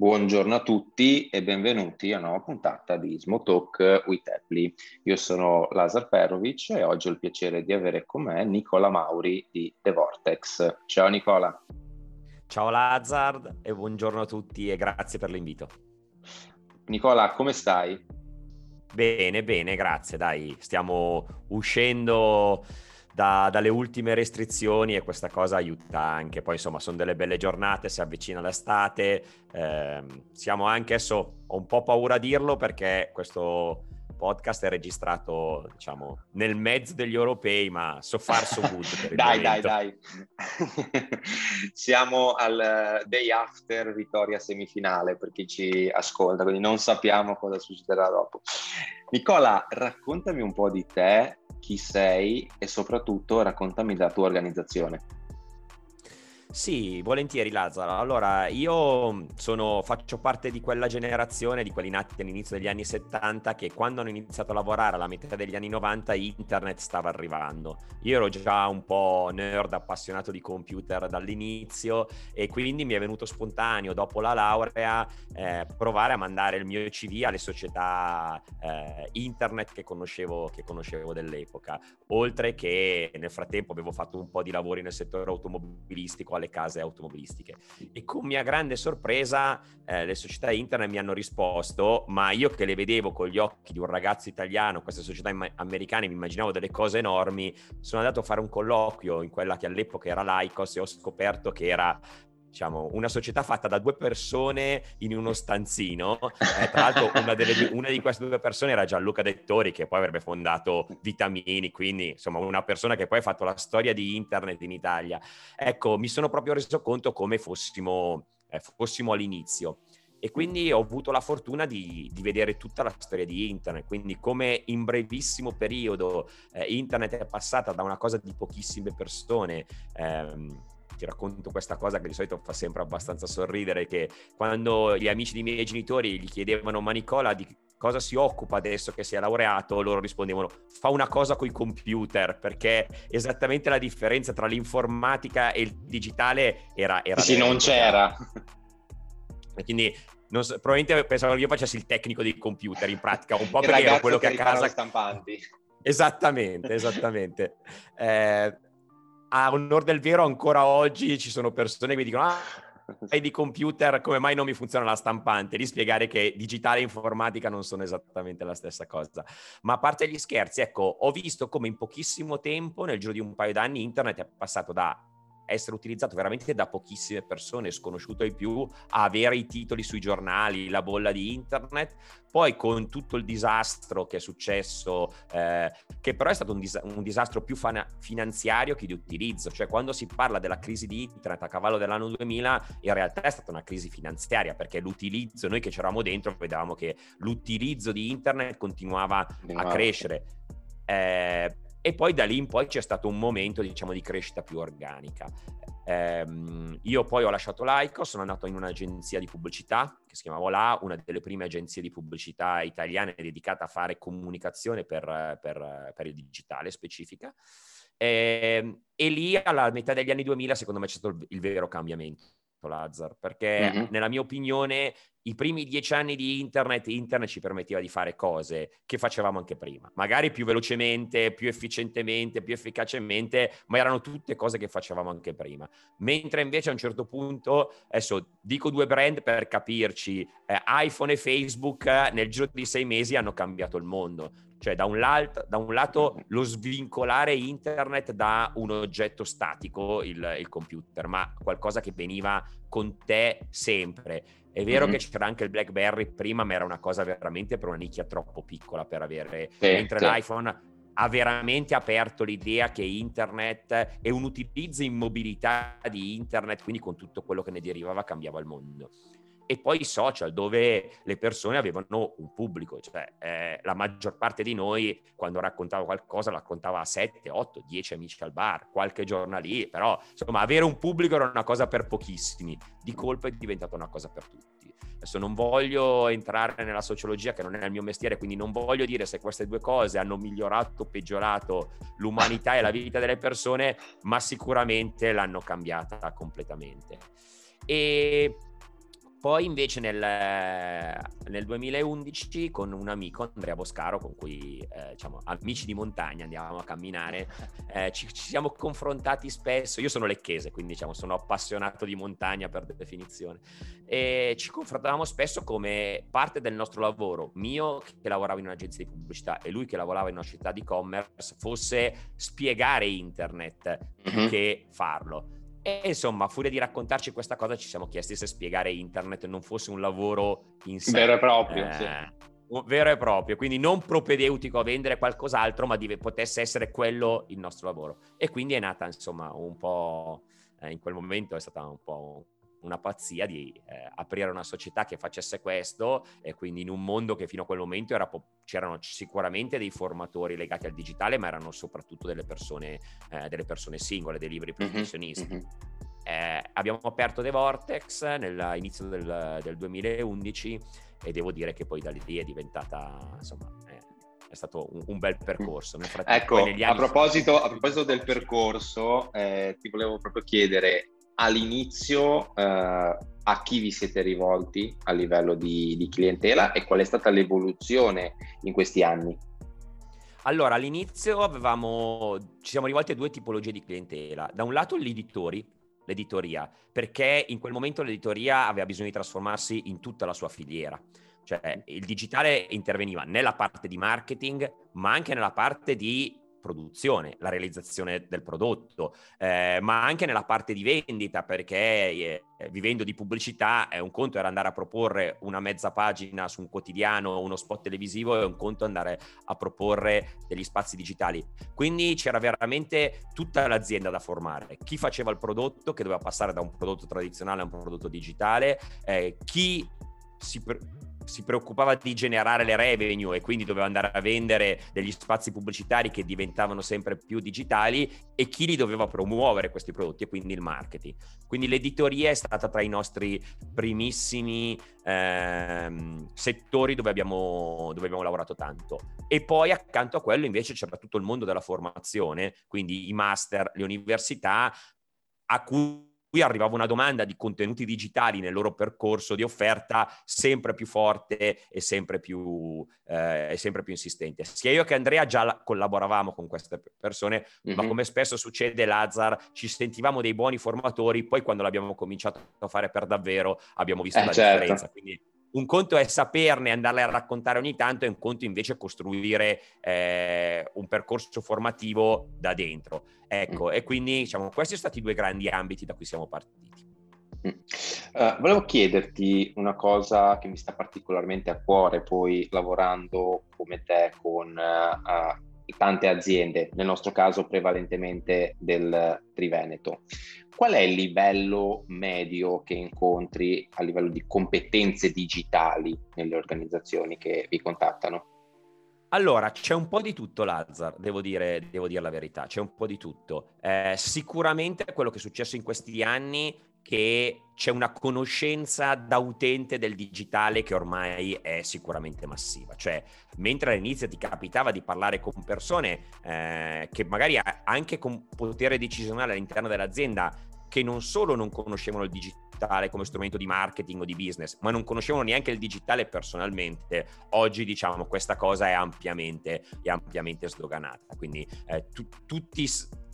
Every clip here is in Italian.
Buongiorno a tutti e benvenuti a una nuova puntata di SmoTalk with Apple. Io sono Lazar Perovic e oggi ho il piacere di avere con me Nicola Mauri di The Vortex. Ciao Nicola. Ciao Lazar e buongiorno a tutti e grazie per l'invito. Nicola, come stai? Bene, bene, grazie. Dai, stiamo uscendo dalle ultime restrizioni e questa cosa aiuta anche. Poi insomma sono delle belle giornate, si avvicina l'estate, siamo anche, adesso ho un po' paura a dirlo perché questo podcast è registrato diciamo nel mezzo degli europei, ma so far so good per il dai siamo al day after vittoria semifinale per chi ci ascolta, quindi non sappiamo cosa succederà dopo. Nicola, raccontami un po' di te, chi sei e soprattutto raccontami della tua organizzazione. Sì, volentieri Lazzaro. Allora, io faccio parte di quella generazione, di quelli nati all'inizio degli anni 70, che quando hanno iniziato a lavorare alla metà degli anni 90 internet stava arrivando. Io ero già un po' nerd, appassionato di computer dall'inizio e quindi mi è venuto spontaneo dopo la laurea provare a mandare il mio CV alle società internet che conoscevo dell'epoca, oltre che nel frattempo avevo fatto un po' di lavori nel settore automobilistico, alle case automobilistiche, e con mia grande sorpresa le società internet mi hanno risposto, ma io che le vedevo con gli occhi di un ragazzo italiano, queste società americane, mi immaginavo delle cose enormi. Sono andato a fare un colloquio in quella che all'epoca era Lycos e ho scoperto che era diciamo una società fatta da due persone in uno stanzino, tra l'altro una di queste due persone era Gianluca Dettori, che poi avrebbe fondato Vitamini, quindi insomma una persona che poi ha fatto la storia di internet in Italia. Ecco, mi sono proprio reso conto come fossimo all'inizio e quindi ho avuto la fortuna di vedere tutta la storia di internet, quindi come in brevissimo periodo internet è passata da una cosa di pochissime persone. Ti racconto questa cosa che di solito fa sempre abbastanza sorridere, che quando gli amici dei miei genitori gli chiedevano: ma Nicola di cosa si occupa adesso che si è laureato? Loro rispondevano: fa una cosa coi computer, perché esattamente la differenza tra l'informatica e il digitale era sì, non c'era. E quindi non so, probabilmente pensavo che io facessi il tecnico dei computer, in pratica un po' perché ero quello che a casa stampanti. Esattamente A onor del vero, ancora oggi ci sono persone che mi dicono: e di computer, come mai non mi funziona la stampante? Di spiegare che digitale e informatica non sono esattamente la stessa cosa. Ma a parte gli scherzi, ecco, ho visto come in pochissimo tempo, nel giro di un paio d'anni, internet è passato da essere utilizzato veramente da pochissime persone, sconosciuto ai più, a avere i titoli sui giornali, la bolla di internet. Poi con tutto il disastro che è successo, che però è stato un disastro più finanziario che di utilizzo, cioè quando si parla della crisi di internet a cavallo dell'anno 2000, in realtà è stata una crisi finanziaria, perché l'utilizzo, noi che c'eravamo dentro vedevamo che l'utilizzo di internet continuava a crescere. E poi da lì in poi c'è stato un momento diciamo di crescita più organica. Io poi ho lasciato Lycos, sono andato in un'agenzia di pubblicità che si chiamava La, una delle prime agenzie di pubblicità italiane dedicata a fare comunicazione per il digitale specifica. E lì alla metà degli anni 2000 secondo me c'è stato il vero cambiamento, Lazar, perché nella mia opinione i primi 10 anni di internet ci permetteva di fare cose che facevamo anche prima, magari più velocemente, più efficientemente, più efficacemente, ma erano tutte cose che facevamo anche prima. Mentre invece a un certo punto, adesso dico due brand per capirci, iPhone e Facebook nel giro di 6 mesi hanno cambiato il mondo. Cioè da un lato lo svincolare internet da un oggetto statico, il computer, ma qualcosa che veniva con te sempre. È vero che c'era anche il BlackBerry prima, ma era una cosa veramente per una nicchia troppo piccola per avere, mentre l'iPhone ha veramente aperto l'idea che internet e un utilizzo in mobilità di internet, quindi con tutto quello che ne derivava, cambiava il mondo. E poi i social, dove le persone avevano un pubblico, cioè la maggior parte di noi quando raccontava qualcosa raccontava a 7, 8, 10 amici al bar, qualche giornalista, però insomma avere un pubblico era una cosa per pochissimi, di colpo è diventata una cosa per tutti. Adesso non voglio entrare nella sociologia che non è il mio mestiere, quindi non voglio dire se queste due cose hanno migliorato o peggiorato l'umanità e la vita delle persone, ma sicuramente l'hanno cambiata completamente. E Poi invece nel 2011 con un amico, Andrea Boscaro, con cui diciamo amici di montagna, andiamo a camminare, ci siamo confrontati spesso. Io sono lecchese, quindi diciamo sono appassionato di montagna per definizione, e ci confrontavamo spesso come parte del nostro lavoro, mio che lavoravo in un'agenzia di pubblicità e lui che lavorava in una città di e-commerce, fosse spiegare internet che farlo. E insomma, a furia di raccontarci questa cosa, ci siamo chiesti se spiegare internet non fosse un lavoro in sé vero e proprio, vero e proprio, quindi non propedeutico a vendere qualcos'altro, ma potesse essere quello il nostro lavoro. E quindi è nata, insomma, un po' in quel momento è stata un po' una pazzia di aprire una società che facesse questo, e quindi in un mondo che fino a quel momento c'erano sicuramente dei formatori legati al digitale, ma erano soprattutto delle persone singole, dei liberi professionisti. Abbiamo aperto The Vortex all'inizio del 2011 e devo dire che poi da lì è diventata, insomma, è stato un bel percorso. Ecco, a proposito del percorso, ti volevo proprio chiedere all'inizio a chi vi siete rivolti a livello di clientela e qual è stata l'evoluzione in questi anni? Allora, all'inizio ci siamo rivolti a due tipologie di clientela. Da un lato gli editori, l'editoria, perché in quel momento l'editoria aveva bisogno di trasformarsi in tutta la sua filiera. Cioè il digitale interveniva nella parte di marketing, ma anche nella parte di produzione, la realizzazione del prodotto, ma anche nella parte di vendita, perché vivendo di pubblicità un conto era andare a proporre una mezza pagina su un quotidiano, uno spot televisivo, e un conto andare a proporre degli spazi digitali. Quindi c'era veramente tutta l'azienda da formare, chi faceva il prodotto, che doveva passare da un prodotto tradizionale a un prodotto digitale, chi si preoccupava di generare le revenue e quindi doveva andare a vendere degli spazi pubblicitari che diventavano sempre più digitali, e chi li doveva promuovere questi prodotti, e quindi il marketing. Quindi l'editoria è stata tra i nostri primissimi settori dove abbiamo lavorato tanto. E poi accanto a quello invece c'era tutto il mondo della formazione, quindi i master, le università, a cui qui arrivava una domanda di contenuti digitali nel loro percorso di offerta sempre più forte e sempre più insistente. Sia io che Andrea già collaboravamo con queste persone, ma come spesso succede, Lazar, ci sentivamo dei buoni formatori, poi quando l'abbiamo cominciato a fare per davvero abbiamo visto la differenza. Quindi un conto è saperne, andarle a raccontare ogni tanto, e un conto invece è costruire un percorso formativo da dentro. Ecco, e quindi diciamo questi sono stati i due grandi ambiti da cui siamo partiti. Volevo chiederti una cosa che mi sta particolarmente a cuore, poi lavorando come te con tante aziende, nel nostro caso prevalentemente del Triveneto. Qual è il livello medio che incontri a livello di competenze digitali nelle organizzazioni che vi contattano? Allora, c'è un po' di tutto, Lazar, devo dire la verità, c'è un po' di tutto. Sicuramente quello che è successo in questi anni, che c'è una conoscenza da utente del digitale che ormai è sicuramente massiva. Cioè, mentre all'inizio ti capitava di parlare con persone che magari anche con potere decisionale all'interno dell'azienda, che non solo non conoscevano il digitale come strumento di marketing o di business, ma non conoscevano neanche il digitale personalmente, oggi diciamo questa cosa è ampiamente sdoganata. Quindi tutti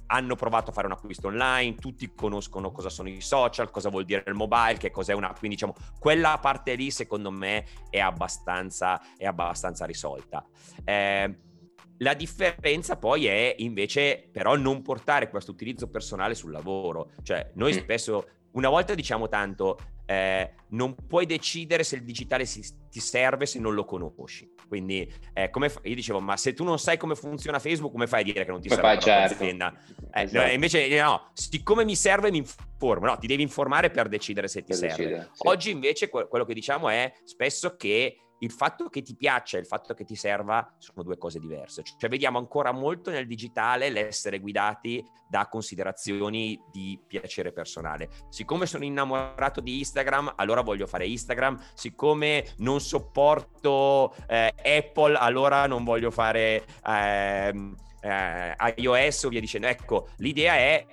hanno provato a fare un acquisto online, tutti conoscono cosa sono i social, cosa vuol dire il mobile, che cos'è una. Quindi diciamo quella parte lì secondo me è abbastanza risolta. La differenza poi è invece però non portare questo utilizzo personale sul lavoro. Cioè noi spesso, una volta diciamo tanto, non puoi decidere se il digitale ti serve se non lo conosci. Quindi io dicevo, ma se tu non sai come funziona Facebook, come fai a dire che non ti serve? Esatto. Invece no, siccome mi serve mi informo. No, ti devi informare per decidere se ti serve. Sì. Oggi invece quello che diciamo è spesso che il fatto che ti piaccia e il fatto che ti serva sono due cose diverse. Cioè vediamo ancora molto nel digitale l'essere guidati da considerazioni di piacere personale. Siccome sono innamorato di Instagram, allora voglio fare Instagram. Siccome non sopporto Apple, allora non voglio fare iOS o via dicendo. Ecco, l'idea è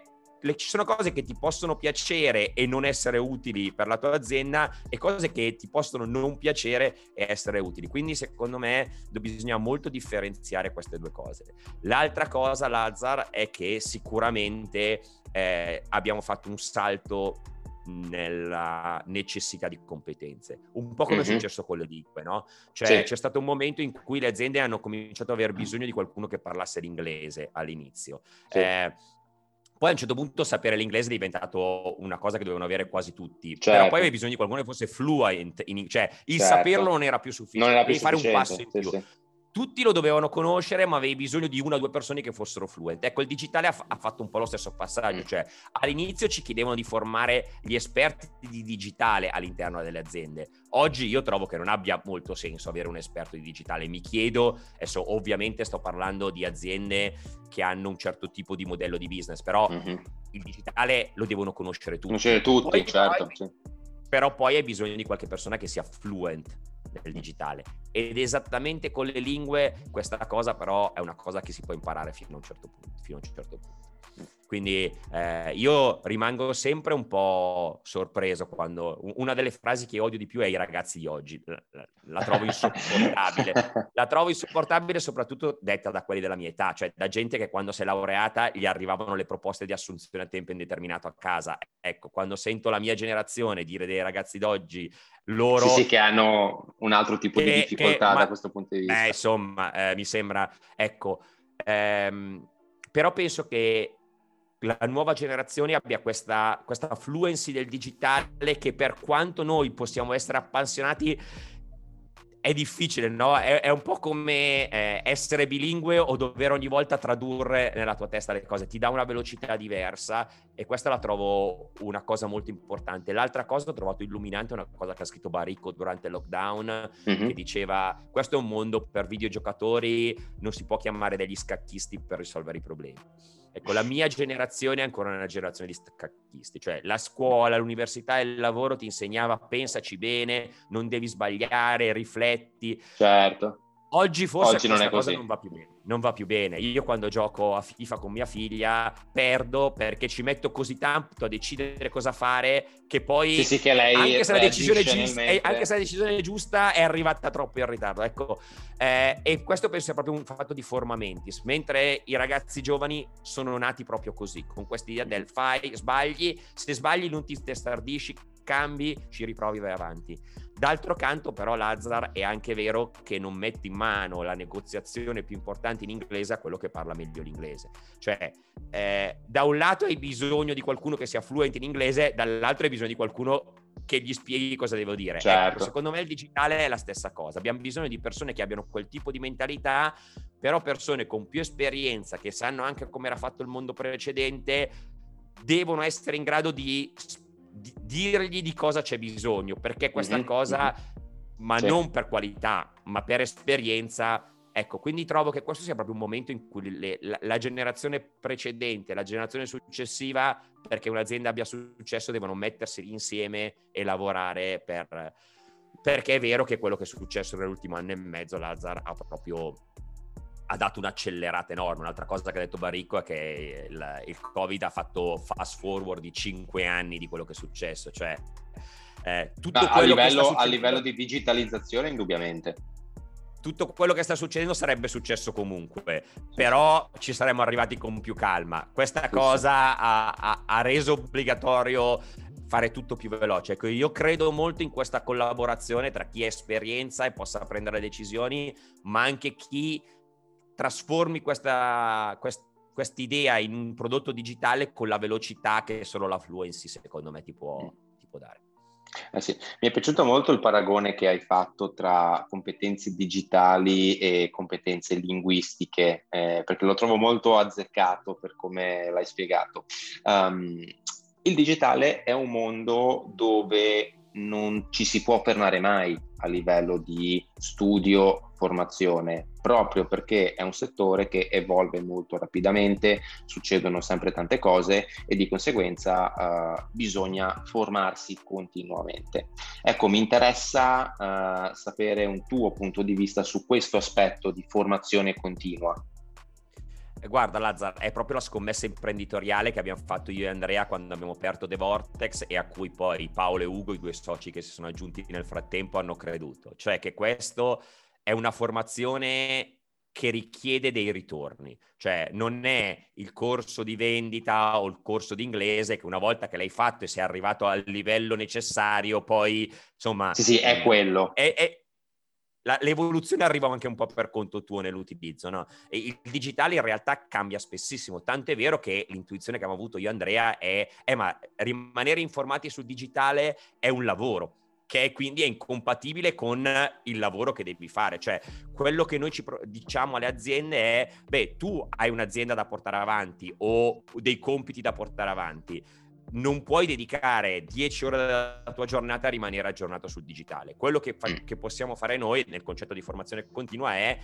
ci sono cose che ti possono piacere e non essere utili per la tua azienda e cose che ti possono non piacere e essere utili. Quindi secondo me bisogna molto differenziare queste due cose. L'altra cosa, Lazar, è che sicuramente abbiamo fatto un salto nella necessità di competenze, un po' come è successo con le lingue, no? Cioè c'è stato un momento in cui le aziende hanno cominciato ad aver bisogno di qualcuno che parlasse l'inglese all'inizio. Poi a un certo punto sapere l'inglese è diventato una cosa che dovevano avere quasi tutti, però poi avevi bisogno di qualcuno che fosse fluent, cioè il saperlo non era più sufficiente, devi fare un passo in più. Tutti lo dovevano conoscere, ma avevi bisogno di una o due persone che fossero fluent. Ecco, il digitale ha fatto un po' lo stesso passaggio, cioè all'inizio ci chiedevano di formare gli esperti di digitale all'interno delle aziende. Oggi io trovo che non abbia molto senso avere un esperto di digitale. Mi chiedo, adesso ovviamente sto parlando di aziende che hanno un certo tipo di modello di business, però il digitale lo devono conoscere tutti. Conoscere tutti, poi, certo. Però poi hai bisogno di qualche persona che sia fluent del digitale, ed esattamente con le lingue questa cosa però è una cosa che si può imparare fino a un certo punto. Quindi io rimango sempre un po' sorpreso quando una delle frasi che odio di più è i ragazzi di oggi, la trovo insopportabile soprattutto detta da quelli della mia età, cioè da gente che quando si è laureata gli arrivavano le proposte di assunzione a tempo indeterminato a casa. Ecco, quando sento la mia generazione dire dei ragazzi d'oggi, loro che hanno un altro tipo di difficoltà da questo punto di vista, mi sembra, ecco, però penso che la nuova generazione abbia questa fluency del digitale, che per quanto noi possiamo essere appassionati è difficile, no? È un po' come essere bilingue o dover ogni volta tradurre nella tua testa le cose, ti dà una velocità diversa, e questa la trovo una cosa molto importante. L'altra cosa ho trovato illuminante, una cosa che ha scritto Baricco durante il lockdown, che diceva: questo è un mondo per videogiocatori, non si può chiamare degli scacchisti per risolvere i problemi. Ecco, la mia generazione è ancora una generazione di scacchisti, cioè la scuola, l'università e il lavoro ti insegnava pensaci bene, non devi sbagliare, rifletti. Certo. Oggi forse oggi questa cosa non va più bene. Non va più bene. Io quando gioco a FIFA con mia figlia perdo perché ci metto così tanto a decidere cosa fare che poi che lei anche se la decisione è giusta è arrivata troppo in ritardo. Ecco, e questo penso sia proprio un fatto di formamentis, mentre i ragazzi giovani sono nati proprio così, con questa idea del fai, sbagli, se sbagli non ti testardisci, cambi, ci riprovi, vai avanti. D'altro canto però, Lazar, è anche vero che non metti in mano la negoziazione più importante in inglese a quello che parla meglio l'inglese, cioè da un lato hai bisogno di qualcuno che sia fluente in inglese, dall'altro hai bisogno di qualcuno che gli spieghi cosa devo dire. Certo. Ecco, secondo me il digitale è la stessa cosa, abbiamo bisogno di persone che abbiano quel tipo di mentalità, però persone con più esperienza, che sanno anche come era fatto il mondo precedente, devono essere in grado di dirgli di cosa c'è bisogno, perché questa cosa non per qualità ma per esperienza. Ecco, quindi trovo che questo sia proprio un momento in cui la generazione precedente, la generazione successiva, perché un'azienda abbia successo devono mettersi insieme e lavorare perché è vero che quello che è successo nell'ultimo anno e mezzo, Lazar, ha dato un'accelerata enorme. Un'altra cosa che ha detto Baricco è che il Covid ha fatto fast forward di 5 anni di quello che è successo, cioè tutto quello che a livello di digitalizzazione indubbiamente tutto quello che sta succedendo sarebbe successo comunque, però ci saremmo arrivati con più calma. Questa cosa ha reso obbligatorio fare tutto più veloce. Ecco, io credo molto in questa collaborazione tra chi ha esperienza e possa prendere decisioni, ma anche chi trasformi quest'idea in un prodotto digitale con la velocità che solo la fluency secondo me ti può dare. Sì. Mi è piaciuto molto il paragone che hai fatto tra competenze digitali e competenze linguistiche, perché lo trovo molto azzeccato per come l'hai spiegato. Il digitale è un mondo dove non ci si può fermare mai a livello di studio, formazione, proprio perché è un settore che evolve molto rapidamente, succedono sempre tante cose e di conseguenza bisogna formarsi continuamente. Ecco, mi interessa sapere un tuo punto di vista su questo aspetto di formazione continua. Guarda Lazar, è proprio la scommessa imprenditoriale che abbiamo fatto io e Andrea quando abbiamo aperto The Vortex e a cui poi Paolo e Ugo, i due soci che si sono aggiunti nel frattempo, hanno creduto. Cioè che questo è una formazione che richiede dei ritorni, cioè non è il corso di vendita o il corso di inglese che una volta che l'hai fatto e sei arrivato al livello necessario poi insomma... Sì, è quello. L'evoluzione arriva anche un po' per conto tuo nell'utilizzo, no? E il digitale in realtà cambia spessissimo, tant'è vero che l'intuizione che abbiamo avuto io e Andrea è ma rimanere informati sul digitale è un lavoro, che quindi è incompatibile con il lavoro che devi fare. Cioè, quello che noi ci diciamo alle aziende è, beh, tu hai un'azienda da portare avanti o dei compiti da portare avanti, non puoi dedicare 10 ore della tua giornata a rimanere aggiornato sul digitale. Quello che possiamo fare noi nel concetto di formazione continua è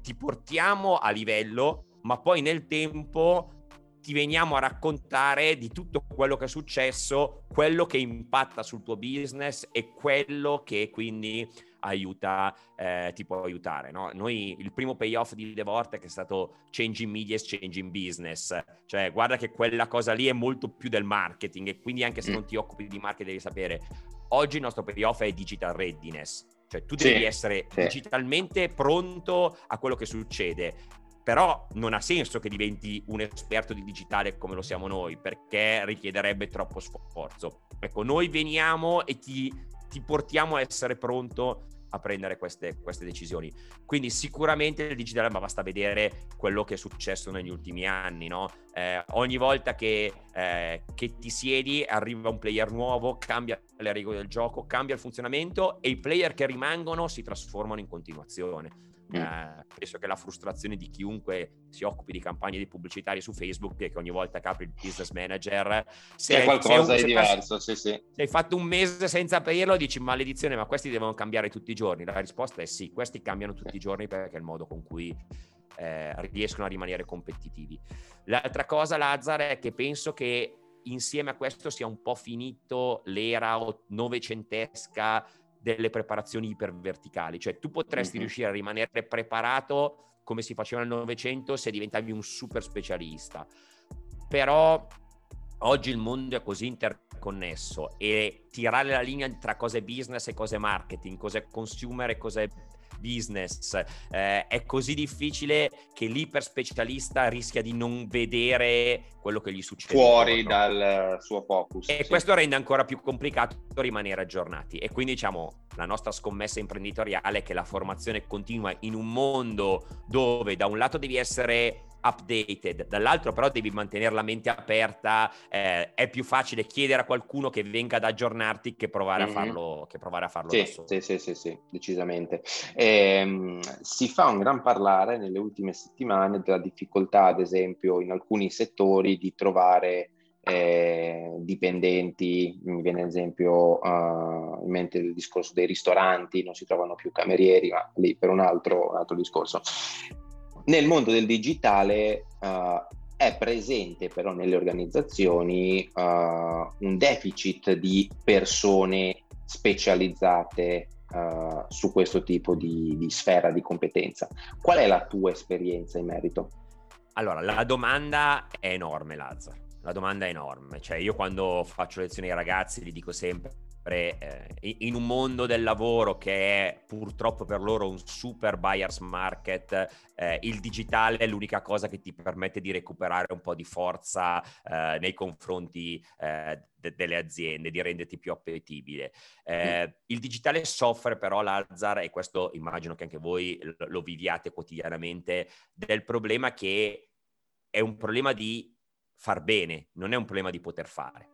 ti portiamo a livello, ma poi nel tempo ti veniamo a raccontare di tutto quello che è successo, quello che impatta sul tuo business e quello che quindi aiuta, ti può aiutare, no? Noi, il primo payoff di The Vortex è stato change in media, change in business, cioè guarda che quella cosa lì è molto più del marketing e quindi anche se non ti occupi di marketing devi sapere, oggi il nostro payoff è digital readiness, cioè tu devi essere digitalmente pronto a quello che succede. Però non ha senso che diventi un esperto di digitale come lo siamo noi, perché richiederebbe troppo sforzo. Ecco, noi veniamo e ti portiamo a essere pronto a prendere queste decisioni. Quindi sicuramente il digitale, ma basta vedere quello che è successo negli ultimi anni, no? Ogni volta che ti siedi arriva un player nuovo, cambia le regole del gioco, cambia il funzionamento e i player che rimangono si trasformano in continuazione. Penso che la frustrazione di chiunque si occupi di campagne di pubblicitarie su Facebook è che ogni volta che apri il business manager c'è qualcosa di diverso. Se hai fatto un mese senza aprirlo dici maledizione, ma questi devono cambiare tutti i giorni. La risposta è sì, questi cambiano tutti i giorni perché è il modo con cui riescono a rimanere competitivi. L'altra cosa, Lazar, è che penso che insieme a questo sia un po' finito l'era novecentesca delle preparazioni iperverticali, cioè tu potresti riuscire a rimanere preparato come si faceva nel Novecento se diventavi un super specialista, però oggi il mondo è così interconnesso e tirare la linea tra cos'è business e cos'è marketing, cos'è consumer e cos'è business è così difficile che l'iperspecialista rischia di non vedere quello che gli succede fuori dal suo focus e questo rende ancora più complicato rimanere aggiornati. E quindi diciamo la nostra scommessa imprenditoriale è che la formazione continua in un mondo dove da un lato devi essere updated, dall'altro però devi mantenere la mente aperta, è più facile chiedere a qualcuno che venga ad aggiornarti che provare a farlo da solo. Sì, decisamente. Si fa un gran parlare nelle ultime settimane della difficoltà, ad esempio, in alcuni settori di trovare dipendenti. Mi viene ad esempio in mente il discorso dei ristoranti, non si trovano più camerieri, ma lì per un altro discorso. Nel mondo del digitale è presente però nelle organizzazioni un deficit di persone specializzate su questo tipo di sfera di competenza. Qual è la tua esperienza in merito? Allora, la domanda è enorme, Lazar. La domanda è enorme. Cioè, io quando faccio lezioni ai ragazzi gli dico sempre in un mondo del lavoro che è purtroppo per loro un super buyer's market, il digitale è l'unica cosa che ti permette di recuperare un po' di forza nei confronti delle aziende, di renderti più appetibile. Il digitale soffre però, Lazar, e questo immagino che anche voi lo viviate quotidianamente, del problema che è un problema di far bene, non è un problema di poter fare.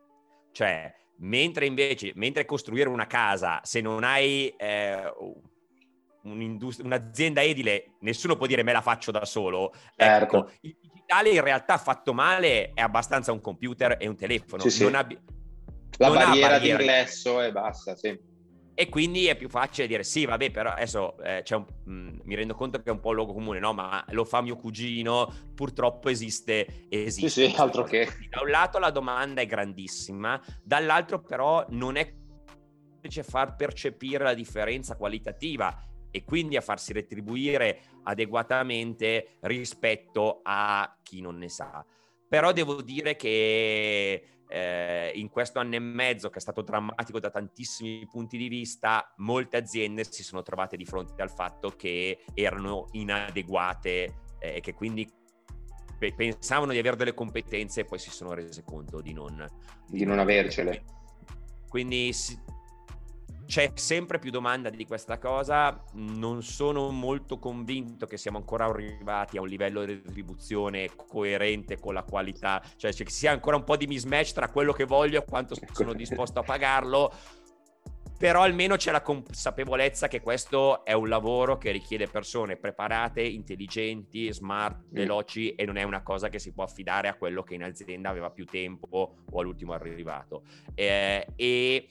Cioè, mentre costruire una casa, se non hai un'azienda edile, nessuno può dire me la faccio da solo. Certo. Ecco, il digitale in realtà fatto male è abbastanza un computer e un telefono. Sì, non ha barriera di ingresso e basta, sì. E quindi è più facile dire sì, vabbè, però adesso mi rendo conto che è un po' luogo comune, no? Ma lo fa mio cugino, purtroppo esiste. Sì, altro che. Da un lato la domanda è grandissima, dall'altro però non è semplice far percepire la differenza qualitativa e quindi a farsi retribuire adeguatamente rispetto a chi non ne sa. Però devo dire che in questo anno e mezzo, che è stato drammatico da tantissimi punti di vista, molte aziende si sono trovate di fronte al fatto che erano inadeguate e che quindi pensavano di avere delle competenze e poi si sono rese conto di non avercele. Quindi c'è sempre più domanda di questa cosa. Non sono molto convinto che siamo ancora arrivati a un livello di retribuzione coerente con la qualità, cioè ci sia ancora un po' di mismatch tra quello che voglio e quanto sono disposto a pagarlo. Però almeno c'è la consapevolezza che questo è un lavoro che richiede persone preparate, intelligenti, smart, veloci, e non è una cosa che si può affidare a quello che in azienda aveva più tempo o all'ultimo arrivato. E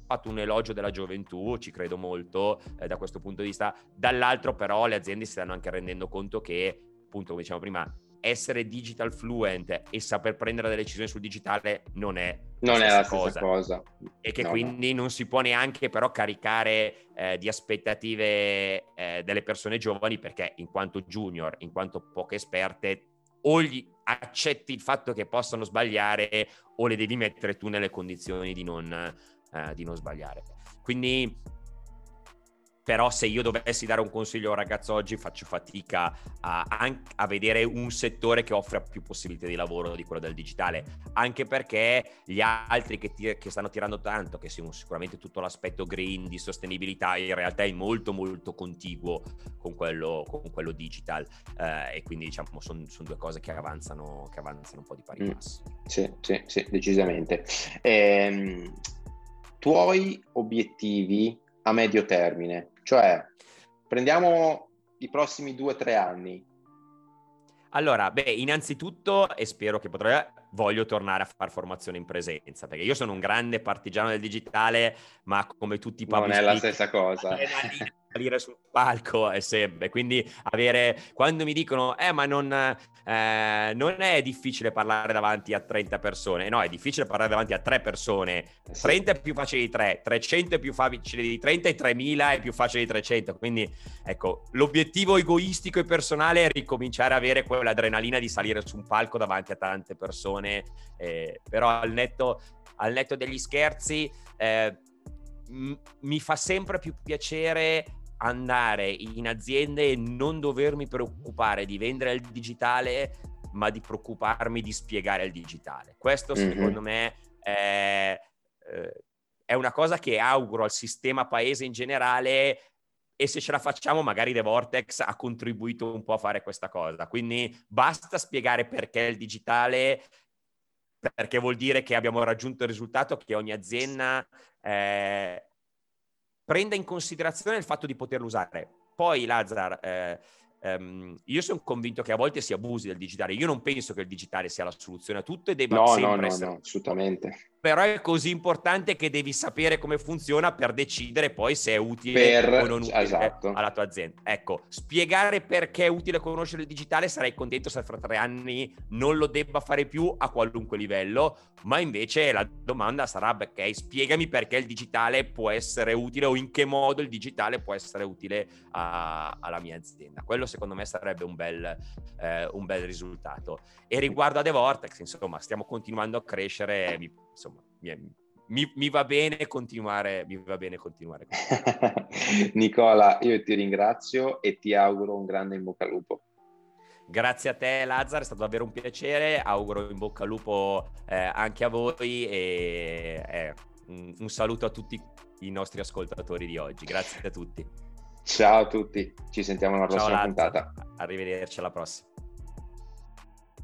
ho fatto un elogio della gioventù, ci credo molto da questo punto di vista. Dall'altro però le aziende si stanno anche rendendo conto che, appunto, come dicevamo prima, essere digital fluent e saper prendere delle decisioni sul digitale non è la stessa cosa. E che quindi non si può neanche però caricare di aspettative delle persone giovani, perché in quanto junior, in quanto poco esperte, o gli accetti il fatto che possano sbagliare o le devi mettere tu nelle condizioni di non sbagliare. Quindi però se io dovessi dare un consiglio a un ragazzo oggi, faccio fatica a vedere un settore che offre più possibilità di lavoro di quello del digitale, anche perché gli altri che stanno tirando tanto, che sono sicuramente tutto l'aspetto green di sostenibilità, in realtà è molto molto contiguo con quello digital, e quindi diciamo sono due cose che avanzano un po' di pari passo. Sì, decisamente. Tuoi obiettivi a medio termine, cioè prendiamo i prossimi 2 o 3 anni. Allora, innanzitutto, e spero che voglio tornare a fare formazione in presenza, perché io sono un grande partigiano del digitale, ma come tutti i public speaker non è la stessa cosa. Salire sul palco e sempre, quindi avere, quando mi dicono ma non è difficile parlare davanti a 30 persone, no, è difficile parlare davanti a 3 persone, 30 è più facile di 3, 300 è più facile di 30 e 3000 è più facile di 300, quindi ecco, l'obiettivo egoistico e personale è ricominciare a avere quell'adrenalina di salire su un palco davanti a tante persone, però al netto degli scherzi mi fa sempre più piacere andare in aziende e non dovermi preoccupare di vendere il digitale, ma di preoccuparmi di spiegare il digitale. Questo secondo me è una cosa che auguro al sistema paese in generale, e se ce la facciamo magari The Vortex ha contribuito un po' a fare questa cosa. Quindi basta spiegare perché il digitale, perché vuol dire che abbiamo raggiunto il risultato che ogni azienda prenda in considerazione il fatto di poterlo usare. Poi Lazar, io sono convinto che a volte si abusi del digitale. Io non penso che il digitale sia la soluzione a tutto e debba essere. No, assolutamente. Però è così importante che devi sapere come funziona per decidere poi se è utile o non utile alla tua azienda. Ecco, spiegare perché è utile conoscere il digitale, sarei contento se fra 3 anni non lo debba fare più a qualunque livello, ma invece la domanda sarà: ok, spiegami perché il digitale può essere utile o in che modo il digitale può essere utile alla mia azienda. Quello secondo me sarebbe un bel risultato. E riguardo a The Vortex, insomma, stiamo continuando a crescere, mi va bene continuare. Nicola, io ti ringrazio e ti auguro un grande in bocca al lupo. Grazie a te Lazar, è stato davvero un piacere. Auguro in bocca al lupo anche a voi e un saluto a tutti i nostri ascoltatori di oggi. Grazie a tutti. Ciao a tutti, ci sentiamo alla prossima puntata. Arrivederci alla prossima.